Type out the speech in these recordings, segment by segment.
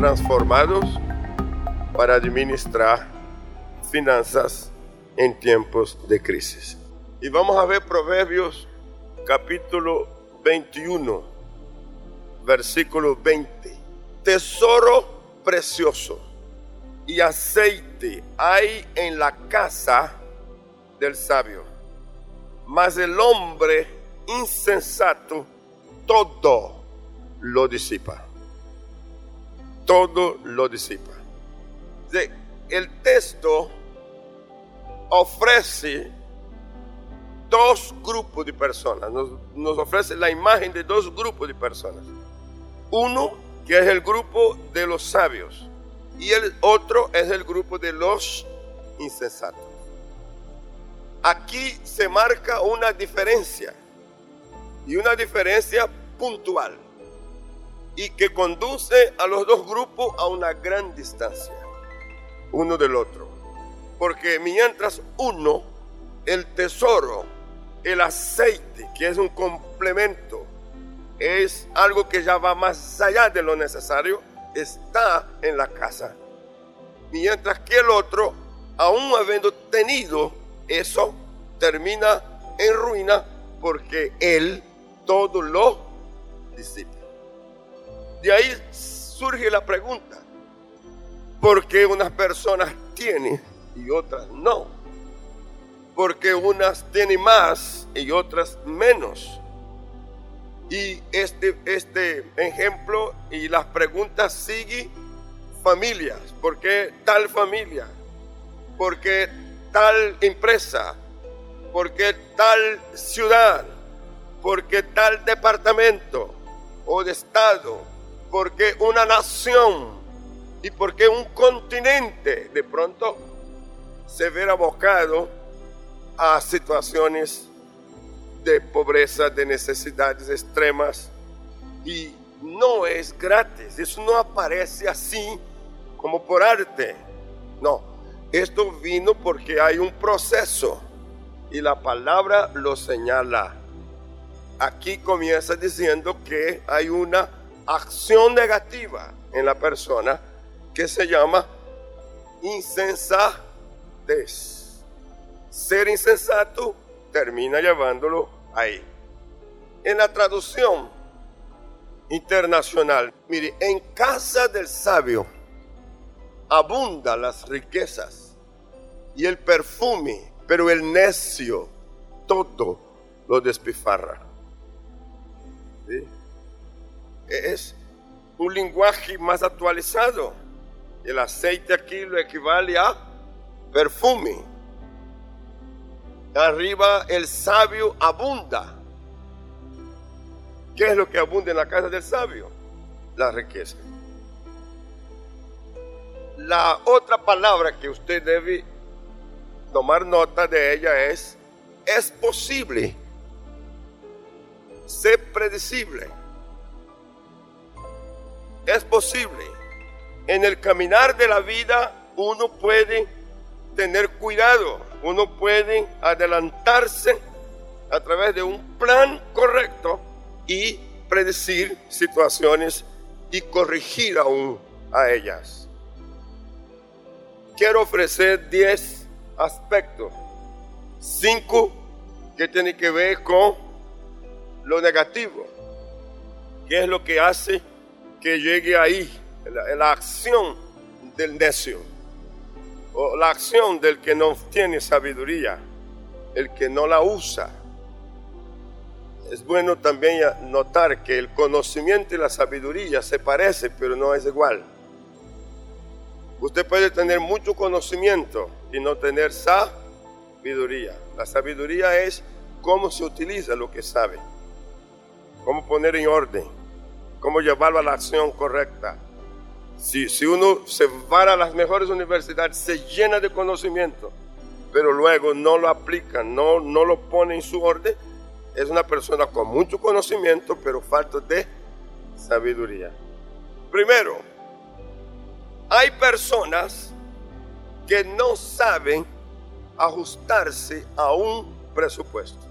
transformados para administrar finanzas en tiempos de crisis. Y vamos a ver Proverbios capítulo 21, versículo 20. Tesoro precioso y aceite hay en la casa del sabio, mas el hombre insensato todo lo disipa. Todo lo disipa. El texto ofrece dos grupos de personas, nos ofrece la imagen de dos grupos de personas. Uno que es el grupo de los sabios y el otro es el grupo de los insensatos. Aquí se marca una diferencia y una diferencia puntual y que conduce a los dos grupos a una gran distancia uno del otro, porque mientras uno, el tesoro, el aceite, que es un complemento, es algo que ya va más allá de lo necesario, está en la casa, mientras que el otro, aún habiendo tenido eso, termina en ruina porque él todo lo disipa. De ahí surge la pregunta, ¿por qué unas personas tienen y otras no? ¿Por qué unas tienen más y otras menos? Y este ejemplo y las preguntas siguen familias. ¿Por qué tal familia? ¿Por qué tal empresa? ¿Por qué tal ciudad? ¿Por qué tal departamento o de estado? ¿Por qué una nación? ¿Y por qué un continente de pronto se verá abocado a situaciones de pobreza, de necesidades extremas? Y no es gratis, eso no aparece así como por arte. No, esto vino porque hay un proceso y la palabra lo señala. Aquí comienza diciendo que hay una acción negativa en la persona que se llama insensatez. Ser insensato termina llevándolo ahí. En la traducción internacional, mire, en casa del sabio abundan las riquezas y el perfume, pero el necio todo lo despifarra. ¿Sí? Es un lenguaje más actualizado. El aceite aquí lo equivale a perfume. Arriba el sabio abunda. ¿Qué es lo que abunda en la casa del sabio? La riqueza. La otra palabra que usted debe tomar nota de ella es posible. Ser predecible. Es posible. En el caminar de la vida uno puede tener cuidado, uno puede adelantarse a través de un plan correcto y predecir situaciones y corregir aún a ellas. Quiero ofrecer 10 aspectos, 5 que tienen que ver con lo negativo, que es lo que hace que llegue ahí. La acción del necio o la acción del que no tiene sabiduría, el que no la usa. Es bueno también notar que el conocimiento y la sabiduría se parecen, pero no es igual. Usted puede tener mucho conocimiento y no tener sabiduría. La sabiduría es cómo se utiliza lo que sabe, cómo poner en orden, cómo llevarlo a la acción correcta. Si uno se va a las mejores universidades, se llena de conocimiento, pero luego no lo aplica, no lo pone en su orden, es una persona con mucho conocimiento, pero falta de sabiduría. Primero, hay personas que no saben ajustarse a un presupuesto.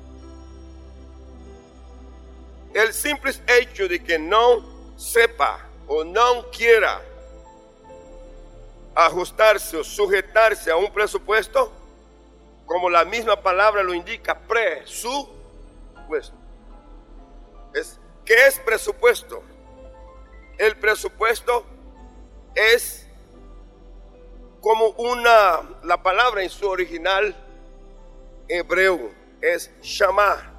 El simple hecho de que no sepa o no quiera ajustarse o sujetarse a un presupuesto, como la misma palabra lo indica, presupuesto. ¿Qué es presupuesto? El presupuesto es como la palabra en su original hebreo es shamá,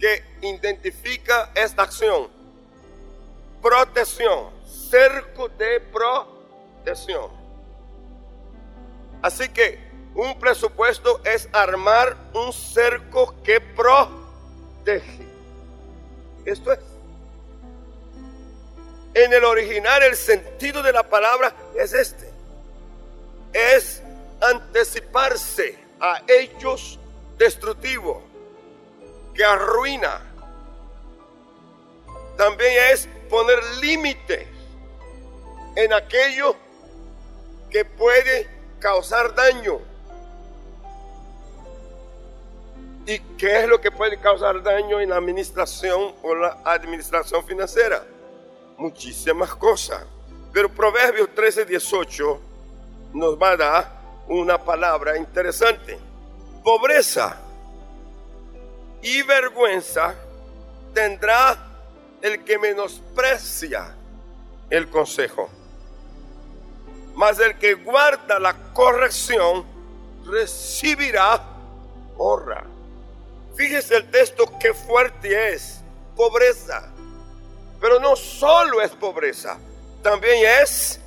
que identifica esta acción: protección, cerco de protección. Así que un presupuesto es armar un cerco que protege. Esto es. En el original, el sentido de la palabra es este: es anticiparse a hechos destructivos que arruina. También es poner límites en aquello que puede causar daño. ¿Y qué es lo que puede causar daño en la administración o la administración financiera? Muchísimas cosas. Pero Proverbios 13:18 nos va a dar una palabra interesante. Pobreza y vergüenza tendrá el que menosprecia el consejo, mas el que guarda la corrección recibirá honra. Fíjese el texto, qué fuerte es. Pobreza. Pero no solo es pobreza, también es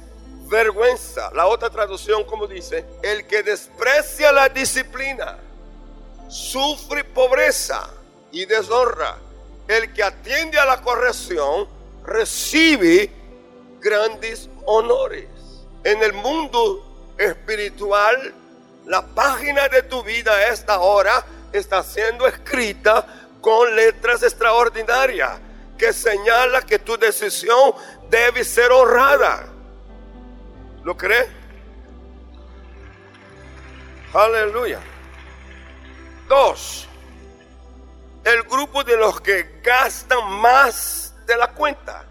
vergüenza. La otra traducción, como dice, el que desprecia la disciplina sufre pobreza y deshonra. El que atiende a la corrección recibe grandes honores. En el mundo espiritual, la página de tu vida a esta hora está siendo escrita con letras extraordinarias que señala que tu decisión debe ser honrada. ¿Lo crees? Aleluya. 2. El grupo de los que gastan más de la cuenta.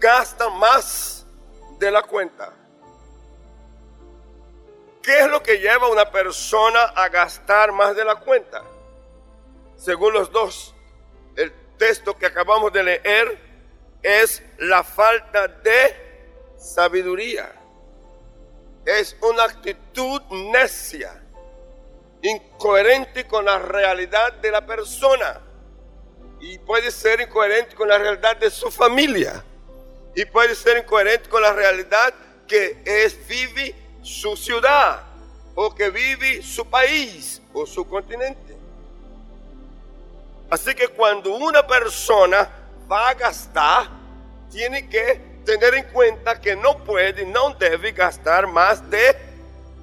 Gastan más de la cuenta. ¿Qué es lo que lleva a una persona a gastar más de la cuenta? Según los dos, el texto que acabamos de leer es la falta de sabiduría. Es una actitud necia, incoherente con la realidad de la persona, y puede ser incoherente con la realidad de su familia, y puede ser incoherente con la realidad que vive su ciudad, o que vive su país o su continente. Así que cuando una persona va a gastar, tiene que tener en cuenta que no puede, no debe gastar más de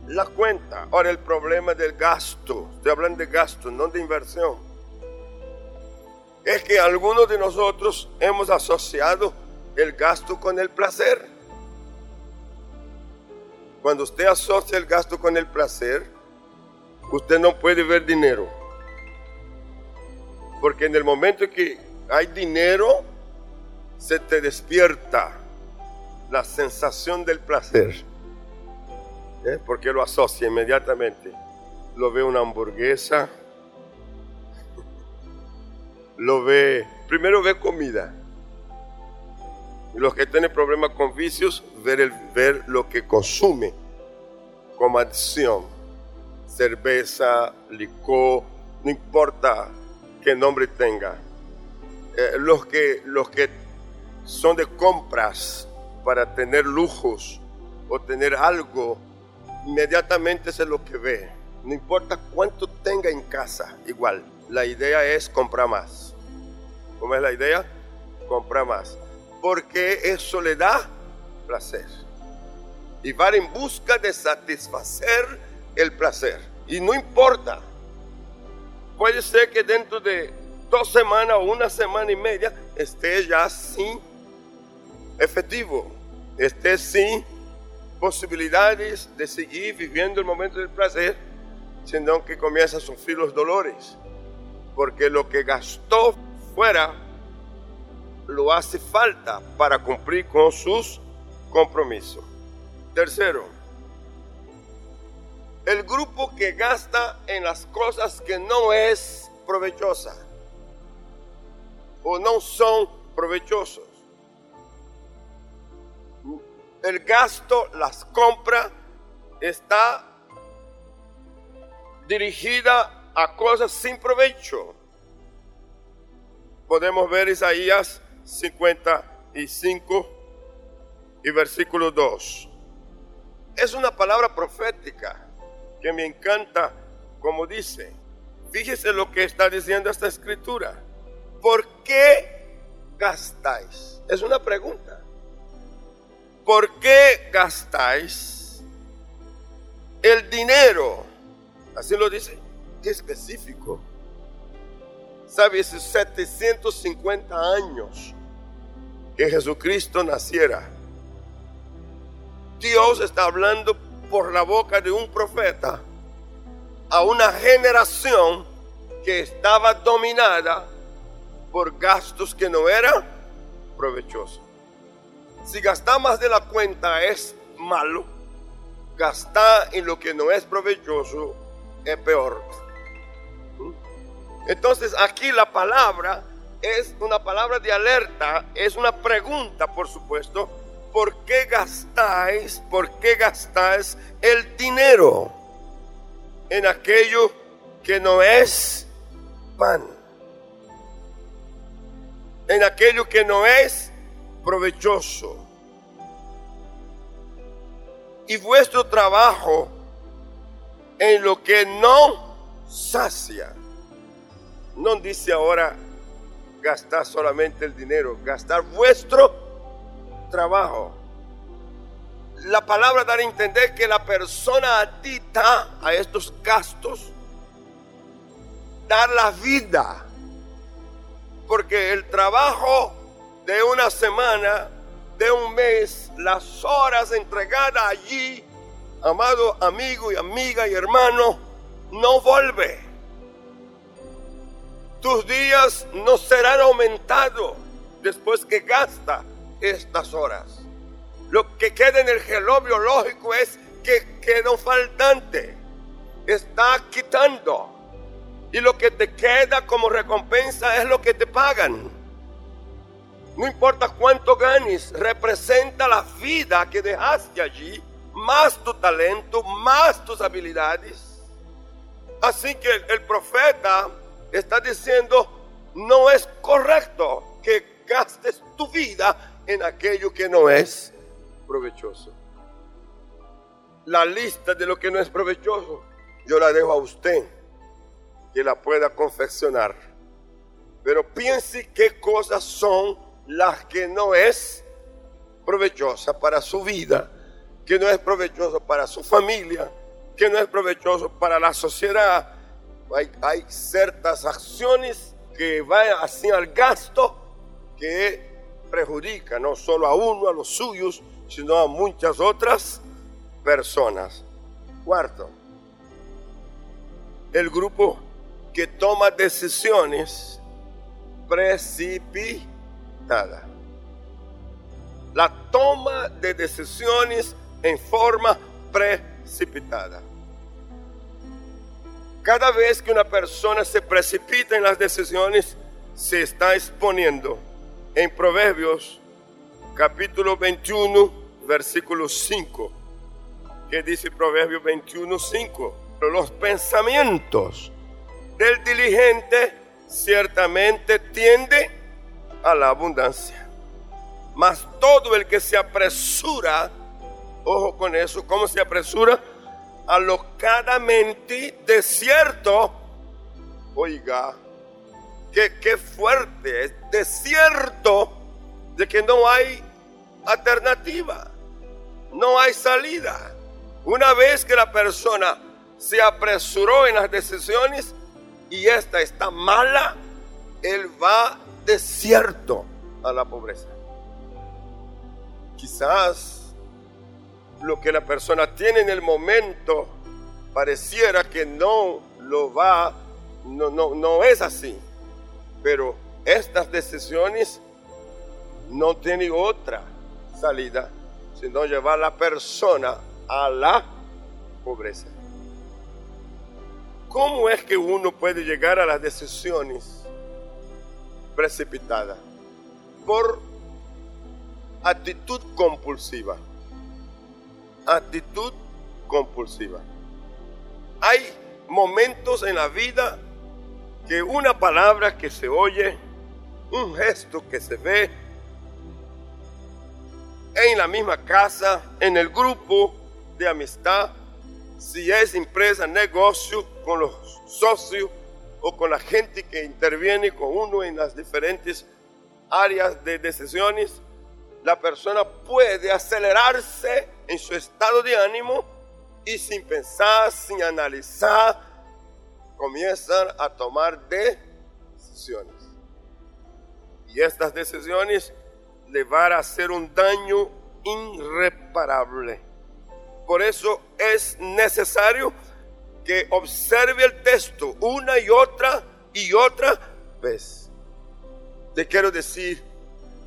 la cuenta. Ahora, el problema del gasto, estoy hablando de gasto, no de inversión, es que algunos de nosotros hemos asociado el gasto con el placer. Cuando usted asocia el gasto con el placer, usted no puede ver dinero. Porque en el momento que hay dinero, se te despierta la sensación del placer. Porque lo asocia inmediatamente. Lo ve una hamburguesa. Primero ve comida. Y los que tienen problemas con vicios, ver lo que consume como adicción. Cerveza, licor, no importa qué nombre tenga. Los que son de compras para tener lujos o tener algo, inmediatamente es lo que ve. No importa cuánto tenga en casa, igual. La idea es comprar más. ¿Cómo es la idea? Comprar más. Porque eso le da placer. Y va en busca de satisfacer el placer. Y no importa. Puede ser que dentro de 2 semanas o 1 semana y media esté ya sin efectivo, esté sin posibilidades de seguir viviendo el momento del placer, sino que comienza a sufrir los dolores, porque lo que gastó fuera pueblo hace falta para cumplir con sus compromisos. Tercero, el grupo que gasta en las cosas que no es provechosa o no son provechosos. El gasto, las compras, está dirigida a cosas sin provecho. Podemos ver Isaías 55 y versículo 2. Es una palabra profética que me encanta, como dice. Fíjese lo que está diciendo esta escritura. ¿Por qué gastáis? Es una pregunta. ¿Por qué gastáis el dinero? Así lo dice, qué específico. ¿Sabe? Esos 750 años que Jesucristo naciera, Dios está hablando por la boca de un profeta a una generación que estaba dominada por gastos que no eran provechosos. Si gastar más de la cuenta es malo, gastar en lo que no es provechoso es peor. Entonces aquí la palabra es una palabra de alerta, es una pregunta, por supuesto. ¿Por qué gastáis el dinero en aquello que no es pan? En aquello que no es provechoso. Y vuestro trabajo en lo que no sacia. No dice ahora gastar solamente el dinero, gastar vuestro trabajo. La palabra da a entender que la persona adicta a estos gastos da la vida, porque el trabajo de una semana, de un mes, las horas entregadas allí, amado amigo y amiga y hermano, no vuelve. Tus días no serán aumentados después que gasta estas horas. Lo que queda en el reloj biológico es que quedó faltante. Está quitando. Y lo que te queda como recompensa es lo que te pagan. No importa cuánto ganes, representa la vida que dejaste allí, más tu talento, más tus habilidades. Así que el profeta está diciendo, no es correcto que gastes tu vida en aquello que no es provechoso. La lista de lo que no es provechoso, yo la dejo a usted, que la pueda confeccionar. Pero piense qué cosas son las que no es provechosa para su vida, que no es provechoso para su familia, que no es provechoso para la sociedad. Hay ciertas acciones que van hacia el gasto que perjudica no solo a uno, a los suyos, sino a muchas otras personas. Cuarto, el grupo que toma decisiones precipitadas. La toma de decisiones en forma precipitada. Cada vez que una persona se precipita en las decisiones, se está exponiendo. En Proverbios, capítulo 21, versículo 5, que dice Proverbios 21, 5, los pensamientos del diligente ciertamente tienden a la abundancia, mas todo el que se apresura, ojo con eso, ¿cómo se apresura? Alocadamente, de cierto, oiga, qué fuerte es, de cierto, de que no hay alternativa, no hay salida. Una vez que la persona se apresuró en las decisiones y esta está mala, él va desierto a la pobreza. Quizás lo que la persona tiene en el momento pareciera que no es así, pero estas decisiones no tiene otra salida sino llevar a la persona a la pobreza. ¿Cómo es que uno puede llegar a las decisiones precipitadas? Por actitud compulsiva. Actitud compulsiva. Hay momentos en la vida que una palabra que se oye, un gesto que se ve, en la misma casa, en el grupo de amistad, si es empresa, negocio, con los socios o con la gente que interviene con uno en las diferentes áreas de decisiones, la persona puede acelerarse en su estado de ánimo y sin pensar, sin analizar, comienzan a tomar decisiones. Y estas decisiones le van a hacer un daño irreparable. Por eso es necesario que observe el texto una y otra vez. Te quiero decir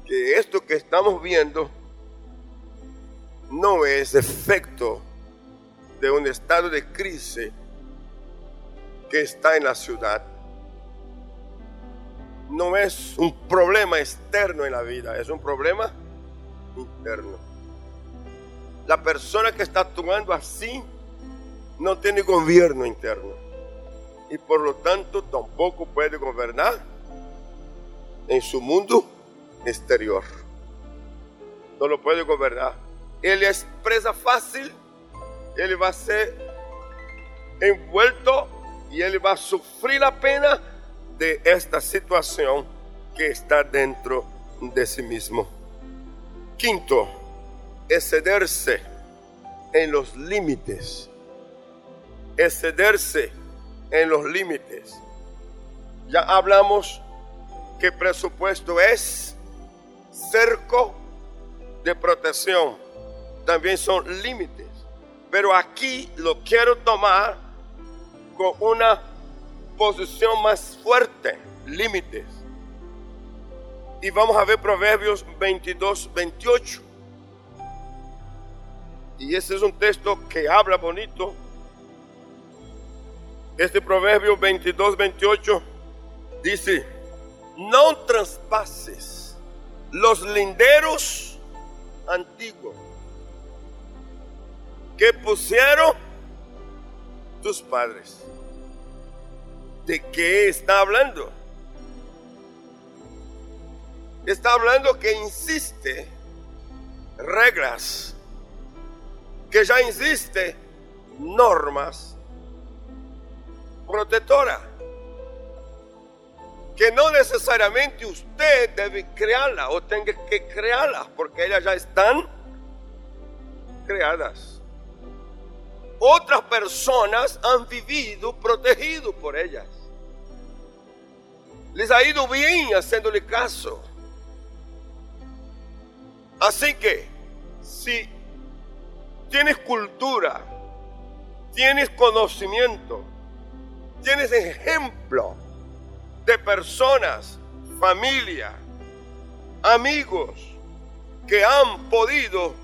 que esto que estamos viendo no es efecto de un estado de crisis que está en la ciudad. No es un problema externo en la vida, es un problema interno. La persona que está actuando así no tiene gobierno interno y por lo tanto tampoco puede gobernar en su mundo exterior. No lo puede gobernar. Él es presa fácil, él va a ser envuelto y él va a sufrir la pena de esta situación que está dentro de sí mismo. Quinto, excederse en los límites. Excederse en los límites. Ya hablamos que presupuesto es cerco de protección. También son límites. Pero aquí lo quiero tomar con una posición más fuerte, límites. Y vamos a ver Proverbios 22, 28. Y ese es un texto que habla bonito. Este Proverbio 22, 28 dice: no traspases los linderos antiguos que pusieron tus padres. ¿De qué está hablando? Está hablando que insiste reglas, que ya insiste normas protectoras, que no necesariamente usted debe crearla o tenga que crearlas, porque ellas ya están creadas. Otras personas han vivido protegidos por ellas. Les ha ido bien haciéndole caso. Así que, si tienes cultura, tienes conocimiento, tienes ejemplo de personas, familia, amigos que han podido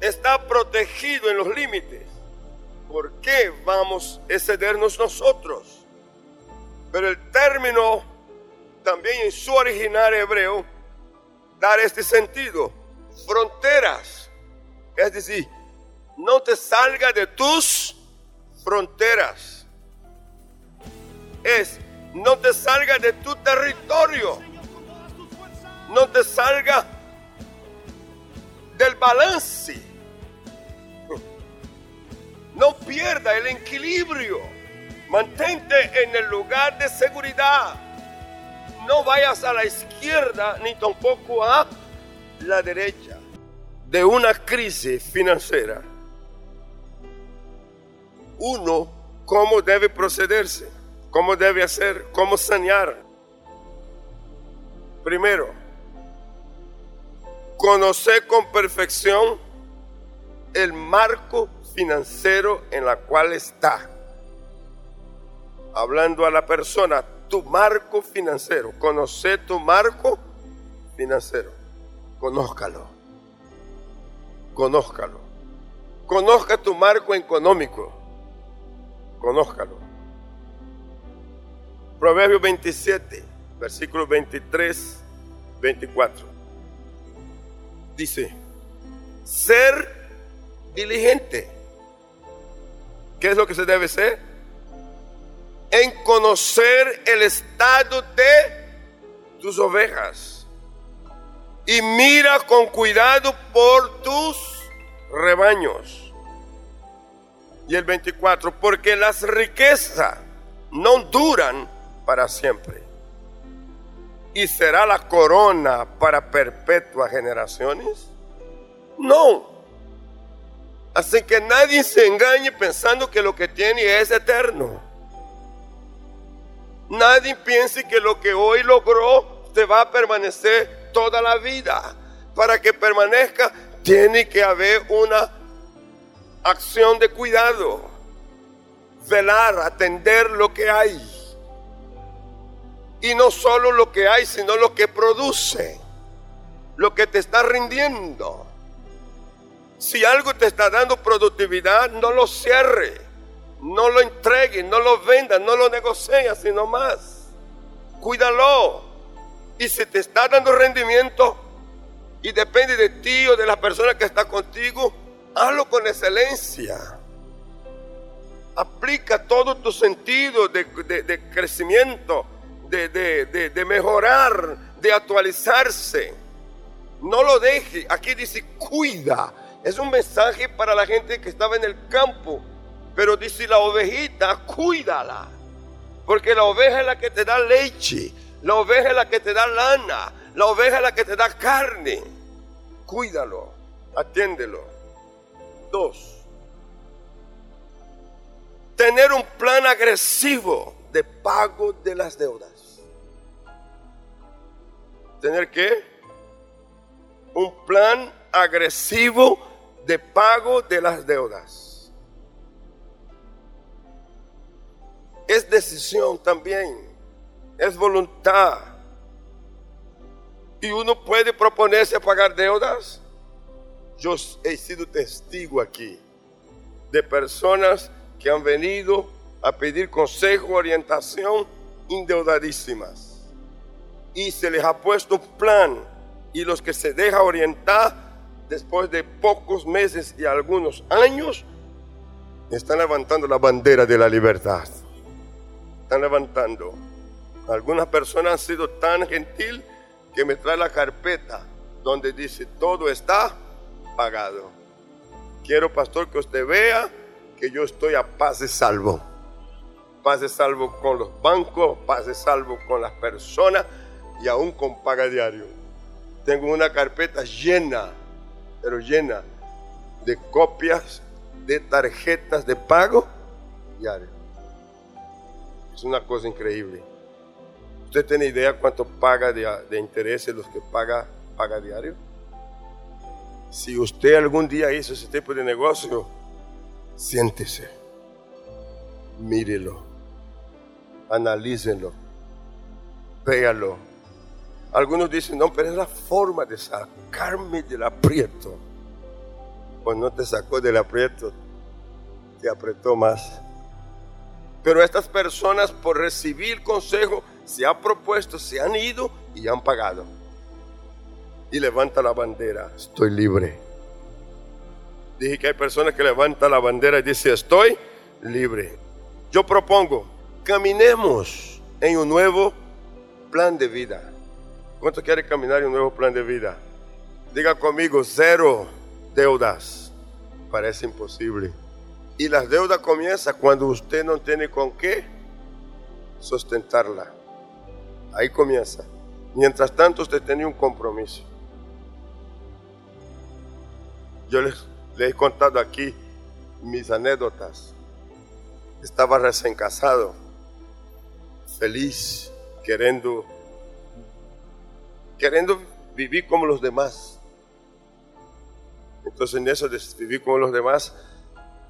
estar protegidos en los límites, ¿por qué vamos a excedernos nosotros? Pero el término también en su original hebreo da este sentido: fronteras. Es decir, no te salgas de tus fronteras. Es no te salgas de tu territorio. No te salgas del balance. No pierda el equilibrio. Mantente en el lugar de seguridad. No vayas a la izquierda ni tampoco a la derecha. De una crisis financiera, uno, ¿cómo debe procederse? ¿Cómo debe hacer? ¿Cómo sanear? Primero, conocer con perfección el marco financiero en la cual está. Hablando a la persona, tu marco financiero, conocer tu marco financiero. Conózcalo. Conózcalo. Conozca tu marco económico. Conózcalo. Proverbios 27, versículos 23, 24. Dice: ser diligente. ¿Qué es lo que se debe ser? En conocer el estado de tus ovejas. Y mira con cuidado por tus rebaños. Y el 24, porque las riquezas no duran para siempre. ¿Y será la corona para perpetuas generaciones? No. Así que nadie se engañe pensando que lo que tiene es eterno. Nadie piense que lo que hoy logró te va a permanecer toda la vida. Para que permanezca, tiene que haber una acción de cuidado. Velar, atender lo que hay. Y no solo lo que hay, sino lo que produce, lo que te está rindiendo. Si algo te está dando productividad, no lo cierre, no lo entregue, no lo venda, no lo negocie, sino más. Cuídalo. Y si te está dando rendimiento y depende de ti o de la persona que está contigo, hazlo con excelencia. Aplica todo tu sentido de crecimiento. De mejorar, de actualizarse. No lo deje. Aquí dice cuida. Es un mensaje para la gente que estaba en el campo. Pero dice la ovejita, cuídala. Porque la oveja es la que te da leche. La oveja es la que te da lana. La oveja es la que te da carne. Cuídalo. Atiéndelo. 2. Tener un plan agresivo de pago de las deudas. ¿Tener qué? Un plan agresivo de pago de las deudas. Es decisión también, es voluntad. Y uno puede proponerse a pagar deudas. Yo he sido testigo aquí de personas que han venido a pedir consejo, orientación, endeudadísimas. Y se les ha puesto un plan. Y los que se deja orientar, después de pocos meses y algunos años, están levantando la bandera de la libertad. Están levantando. Algunas personas han sido tan gentil que me trae la carpeta donde dice todo está pagado. Quiero, pastor, que usted vea que yo estoy a paz y salvo. Paz y salvo con los bancos, paz y salvo con las personas. Y aún con paga diario. Tengo una carpeta llena, pero llena de copias de tarjetas de pago diario. Es una cosa increíble. ¿Usted tiene idea cuánto paga de intereses los que paga diario? Si usted algún día hizo ese tipo de negocio, siéntese, mírelo, analícenlo, véalo. Algunos dicen, no, pero es la forma de sacarme del aprieto. Pues no te sacó del aprieto, te apretó más. Pero estas personas, por recibir consejo, se han propuesto, se han ido y han pagado. Y levanta la bandera, estoy libre. Dije que hay personas que levantan la bandera y dicen, estoy libre. Yo propongo, caminemos en un nuevo plan de vida. ¿Cuánto quiere caminar en un nuevo plan de vida? Diga conmigo, 0 deudas. Parece imposible. Y las deudas comienzan cuando usted no tiene con qué sustentarla. Ahí comienza. Mientras tanto, usted tenía un compromiso. Yo les he contado aquí mis anécdotas. Estaba recién casado, feliz, queriendo vivir como los demás. Entonces en eso de vivir como los demás,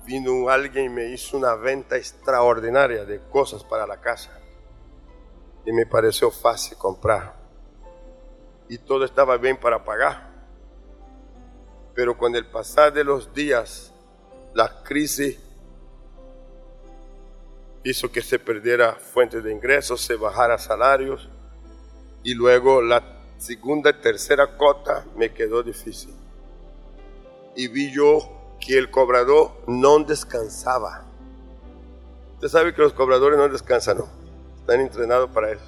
vino alguien y me hizo una venta extraordinaria de cosas para la casa. Y me pareció fácil comprar. Y todo estaba bien para pagar. Pero con el pasar de los días, la crisis hizo que se perdiera fuentes de ingresos, se bajara salarios, y luego la segunda y tercera cota me quedó difícil. Y vi yo que el cobrador no descansaba. Usted sabe que los cobradores no descansan, no. Están entrenados para eso.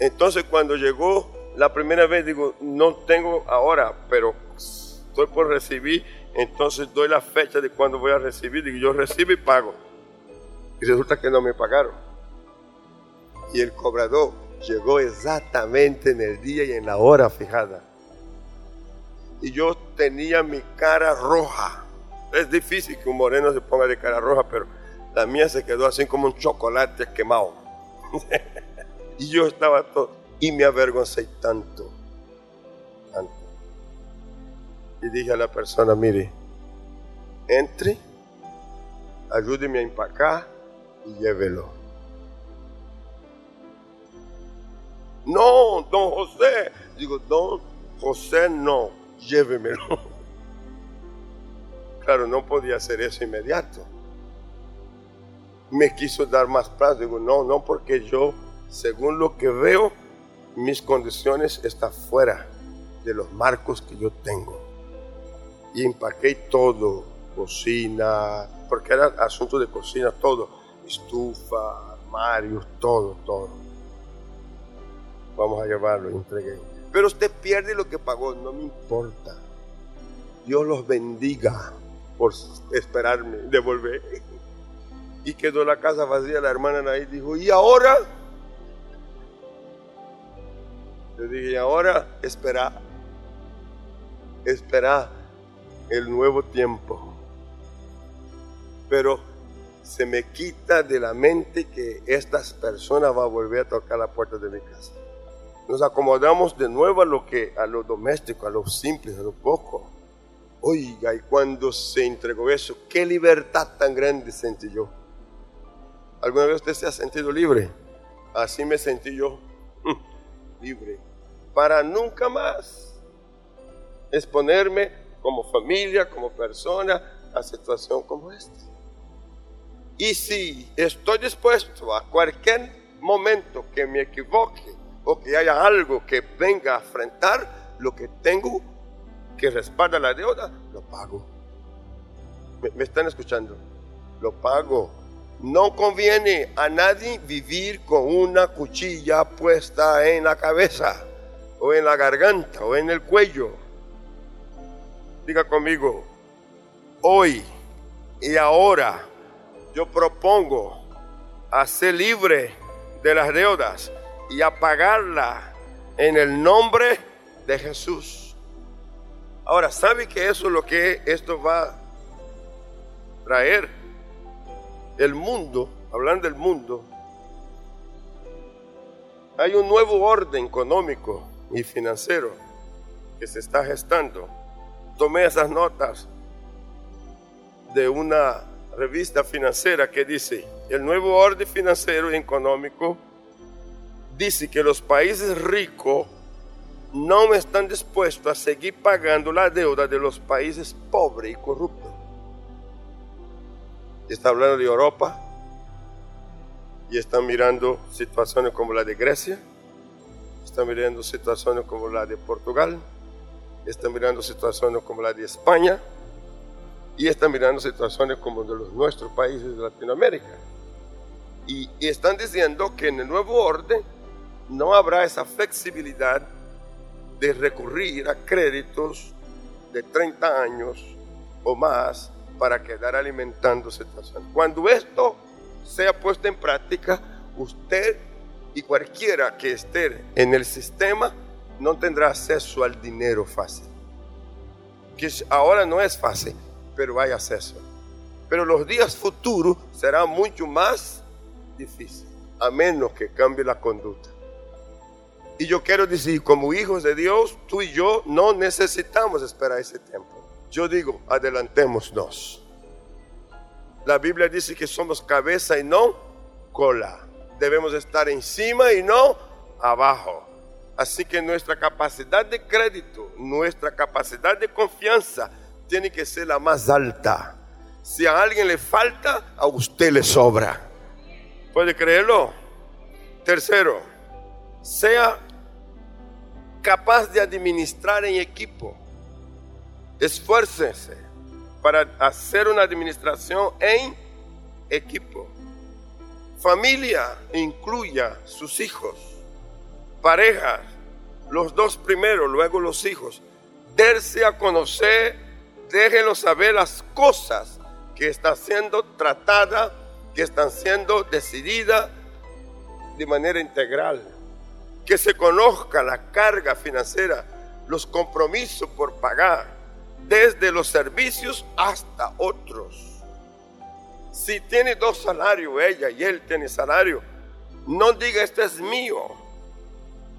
Entonces cuando llegó la primera vez, digo, no tengo ahora, pero estoy por recibir, entonces doy la fecha de cuando voy a recibir, digo, yo recibo y pago. Y resulta que no me pagaron. Y el cobrador llegó exactamente en el día y en la hora fijada. Y yo tenía mi cara roja. Es difícil que un moreno se ponga de cara roja, pero la mía se quedó así como un chocolate quemado. Y yo estaba todo, y me avergoncé tanto, tanto. Y dije a la persona, mire, entre, ayúdeme a empacar y llévelo. No, don José. Digo, don José no, llévemelo. Claro, no podía hacer eso inmediato. Me quiso dar más plazo. Digo, no, porque yo, según lo que veo, mis condiciones están fuera de los marcos que yo tengo. Y empaqué todo, cocina, porque era asunto de cocina, todo, estufa, armarios, todo. Vamos a llevarlo, entregué. Pero usted pierde lo que pagó, no me importa. Dios los bendiga por esperarme, devolver. Y quedó la casa vacía, la hermana ahí dijo, ¿y ahora? Yo dije, ahora espera el nuevo tiempo. Pero se me quita de la mente que estas personas van a volver a tocar la puerta de mi casa. Nos acomodamos de nuevo a lo doméstico, a lo simple, a lo poco. Oiga, y cuando se entregó eso, qué libertad tan grande sentí yo. ¿Alguna vez usted se ha sentido libre? Así me sentí yo. Libre, para nunca más exponerme como familia, como persona, a situación como esta. Y si estoy dispuesto a cualquier momento que me equivoque o que haya algo que venga a afrentar, lo que tengo que respalda la deuda, lo pago. ¿Me están escuchando? Lo pago. No conviene a nadie vivir con una cuchilla puesta en la cabeza, o en la garganta, o en el cuello. Diga conmigo, hoy y ahora yo propongo a ser libre de las deudas y a pagarla en el nombre de Jesús. Ahora, ¿sabe que eso es lo que esto va a traer? El mundo, hablando del mundo, hay un nuevo orden económico y financiero que se está gestando. Tomé esas notas de una revista financiera que dice, el nuevo orden financiero y económico dice que los países ricos no están dispuestos a seguir pagando la deuda de los países pobres y corruptos. Está hablando de Europa y están mirando situaciones como la de Grecia, están mirando situaciones como la de Portugal, están mirando situaciones como la de España y están mirando situaciones como de los nuestros países de Latinoamérica. Y están diciendo que en el nuevo orden no habrá esa flexibilidad de recurrir a créditos de 30 años o más para quedar alimentando situaciones. Cuando esto sea puesto en práctica, usted y cualquiera que esté en el sistema no tendrá acceso al dinero fácil. Que ahora no es fácil, pero hay acceso. Pero los días futuros será mucho más difícil, a menos que cambie la conducta. Y yo quiero decir, como hijos de Dios, tú y yo no necesitamos esperar ese tiempo. Yo digo, adelantémonos. La Biblia dice que somos cabeza y no cola. Debemos estar encima y no abajo. Así que nuestra capacidad de crédito, nuestra capacidad de confianza tiene que ser la más alta. Si a alguien le falta, a usted le sobra. ¿Puede creerlo? Tercero, sea capaz de administrar en equipo. Esfuércense para hacer una administración en equipo. Familia incluya sus hijos, parejas, los dos primero, luego los hijos. Dense a conocer, déjenlos saber las cosas que están siendo tratadas, que están siendo decididas de manera integral. Que se conozca la carga financiera, los compromisos por pagar, desde los servicios hasta otros. Si tiene dos salarios, ella y él tiene salario, no diga este es mío,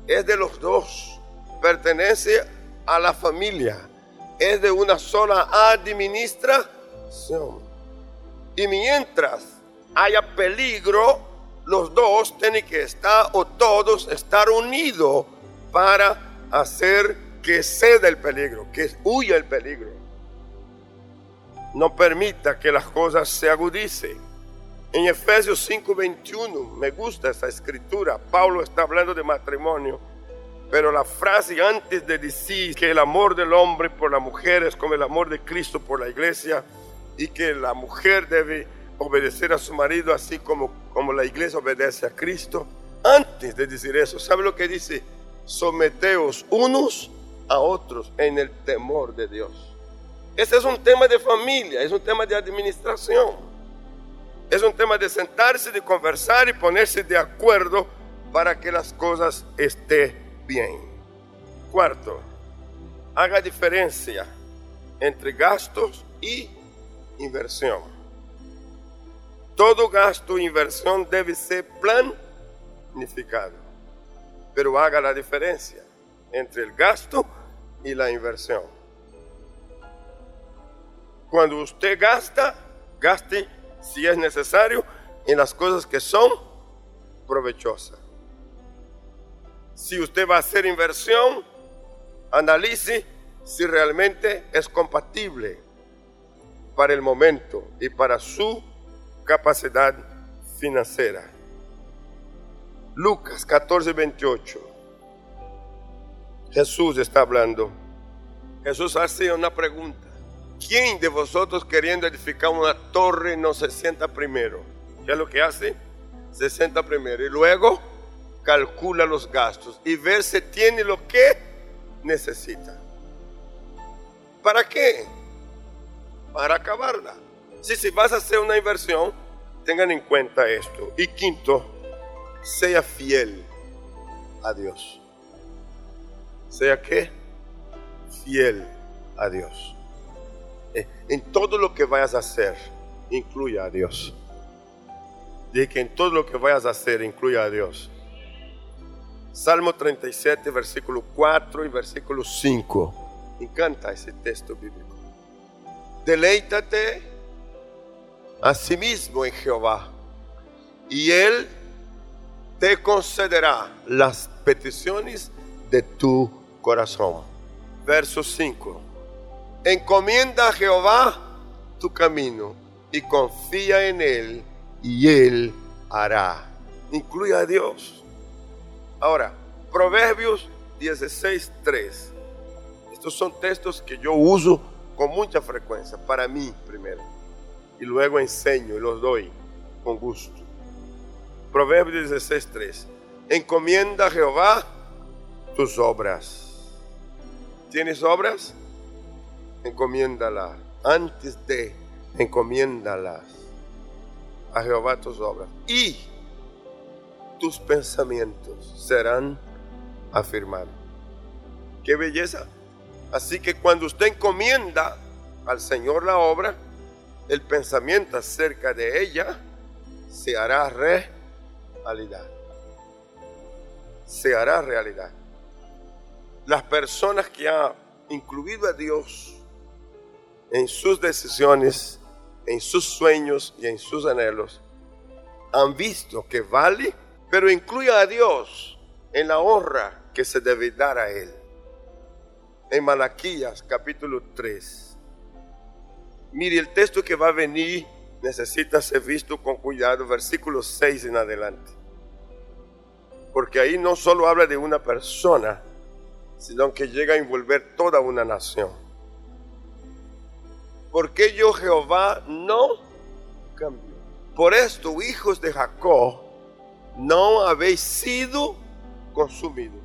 es de los dos, pertenece a la familia, es de una sola administración. Y mientras haya peligro, los dos tienen que estar o todos estar unidos para hacer que ceda el peligro, que huya el peligro. No permita que las cosas se agudicen. En Efesios 5:21, me gusta esa escritura. Pablo está hablando de matrimonio, pero la frase antes de decir que el amor del hombre por la mujer es como el amor de Cristo por la iglesia y que la mujer debe obedecer a su marido así como la iglesia obedece a Cristo. Antes de decir eso, ¿sabe lo que dice? Someteos unos a otros en el temor de Dios. Ese es un tema de familia, es un tema de administración, es un tema de sentarse, de conversar y ponerse de acuerdo para que las cosas estén bien. Cuarto, haga diferencia entre gastos y inversión. Todo gasto e inversión debe ser planificado, pero haga la diferencia entre el gasto y la inversión. Cuando usted gasta, gaste si es necesario en las cosas que son provechosas. Si usted va a hacer inversión, analice si realmente es compatible para el momento y para su capacidad financiera. Lucas 14:28. Jesús está hablando. Jesús hace una pregunta: ¿quién de vosotros queriendo edificar una torre no se sienta primero? ¿Qué es lo que hace? Se sienta primero y luego calcula los gastos y ver si tiene lo que necesita. ¿Para qué? Para acabarla. Si vas a hacer una inversión, tengan en cuenta esto. Y quinto, sea fiel a Dios. ¿Sea qué? Fiel a Dios. En todo lo que vayas a hacer, incluya a Dios. Dije que en todo lo que vayas a hacer, incluya a Dios. Salmo 37, versículo 4 y versículo 5. Me encanta ese texto bíblico. Deleítate asimismo en Jehová, y Él te concederá las peticiones de tu corazón. Verso 5. Encomienda a Jehová tu camino y confía en Él, y Él hará. Incluye a Dios. Ahora, Proverbios 16:3. Estos son textos que yo uso con mucha frecuencia, para mí primero, y luego enseño y los doy con gusto. Proverbios 16:3. Encomienda a Jehová tus obras. ¿Tienes obras? Encomiéndalas. Antes de, encomiéndalas a Jehová tus obras, y tus pensamientos serán afirmados. ¡Qué belleza! Así que cuando usted encomienda al Señor la obra, el pensamiento acerca de ella se hará realidad. Se hará realidad. Las personas que han incluido a Dios en sus decisiones, en sus sueños y en sus anhelos, han visto que vale, pero incluya a Dios en la honra que se debilitara a él. En Malaquías capítulo 3. Mire, el texto que va a venir necesita ser visto con cuidado, versículo 6 en adelante. Porque ahí no solo habla de una persona, sino que llega a envolver toda una nación. Porque yo, Jehová, no cambio. Por esto, hijos de Jacob, no habéis sido consumidos.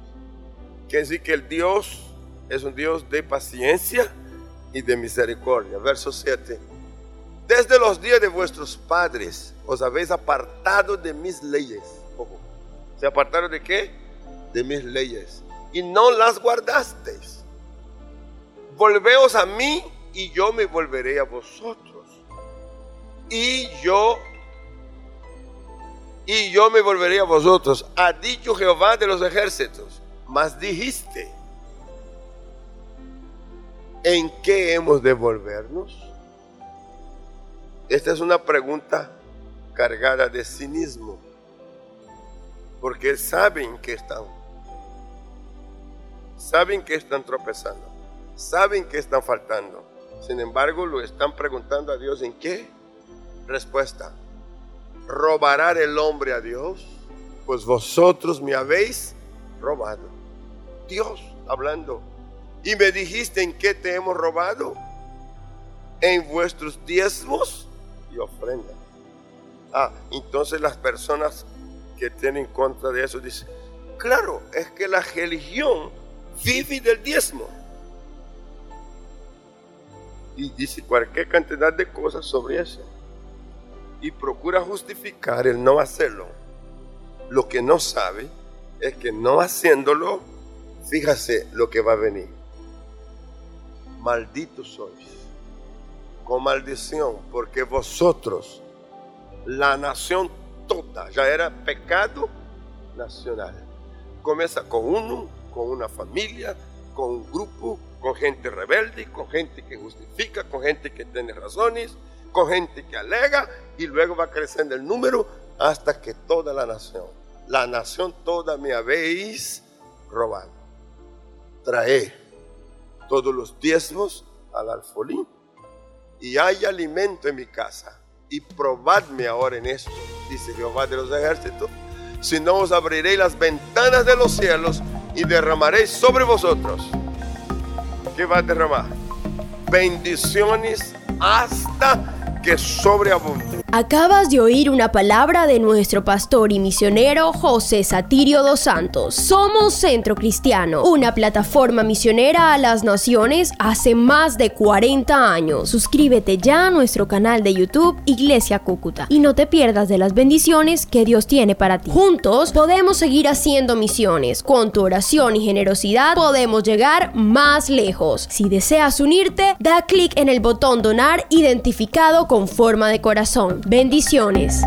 Quiere decir que el Dios es un Dios de paciencia y de misericordia. Verso 7. Desde los días de vuestros padres os habéis apartado de mis leyes. Ojo. ¿Se apartaron de qué? De mis leyes. Y no las guardasteis. Volveos a mí y yo me volveré a vosotros. Y yo me volveré a vosotros, ha dicho Jehová de los ejércitos. Mas dijiste, ¿en qué hemos de volvernos? Esta es una pregunta cargada de cinismo, porque saben que están tropezando, saben que están faltando. Sin embargo, lo están preguntando a Dios, ¿en qué? Respuesta: ¿robará el hombre a Dios? Pues vosotros me habéis robado. Dios hablando. Y me dijiste, ¿en qué te hemos robado? En vuestros diezmos y ofrendas. Entonces las personas que tienen contra de eso dicen, claro, es que la religión vive del diezmo. Y dice cualquier cantidad de cosas sobre eso. Y procura justificar el no hacerlo. Lo que no sabe es que no haciéndolo, fíjase lo que va a venir. Malditos sois, con maldición, porque vosotros, la nación toda, ya era pecado nacional. Comienza con uno, con una familia, con un grupo, con gente rebelde, con gente que justifica, con gente que tiene razones, con gente que alega, y luego va creciendo el número hasta que toda la nación toda me habéis robado. Trae todos los diezmos al alfolí y hay alimento en mi casa, y probadme ahora en esto, dice Jehová de los ejércitos, si no os abriré las ventanas de los cielos y derramaré sobre vosotros. ¿Qué va a derramar? Bendiciones hasta que sobreabunde. Acabas de oír una palabra de nuestro pastor y misionero José Satirio dos Santos. Somos Centro Cristiano, una plataforma misionera a las naciones hace más de 40 años. Suscríbete ya a nuestro canal de YouTube Iglesia Cúcuta y no te pierdas de las bendiciones que Dios tiene para ti. Juntos podemos seguir haciendo misiones. Con tu oración y generosidad podemos llegar más lejos. Si deseas unirte, da clic en el botón donar identificado con forma de corazón. Bendiciones.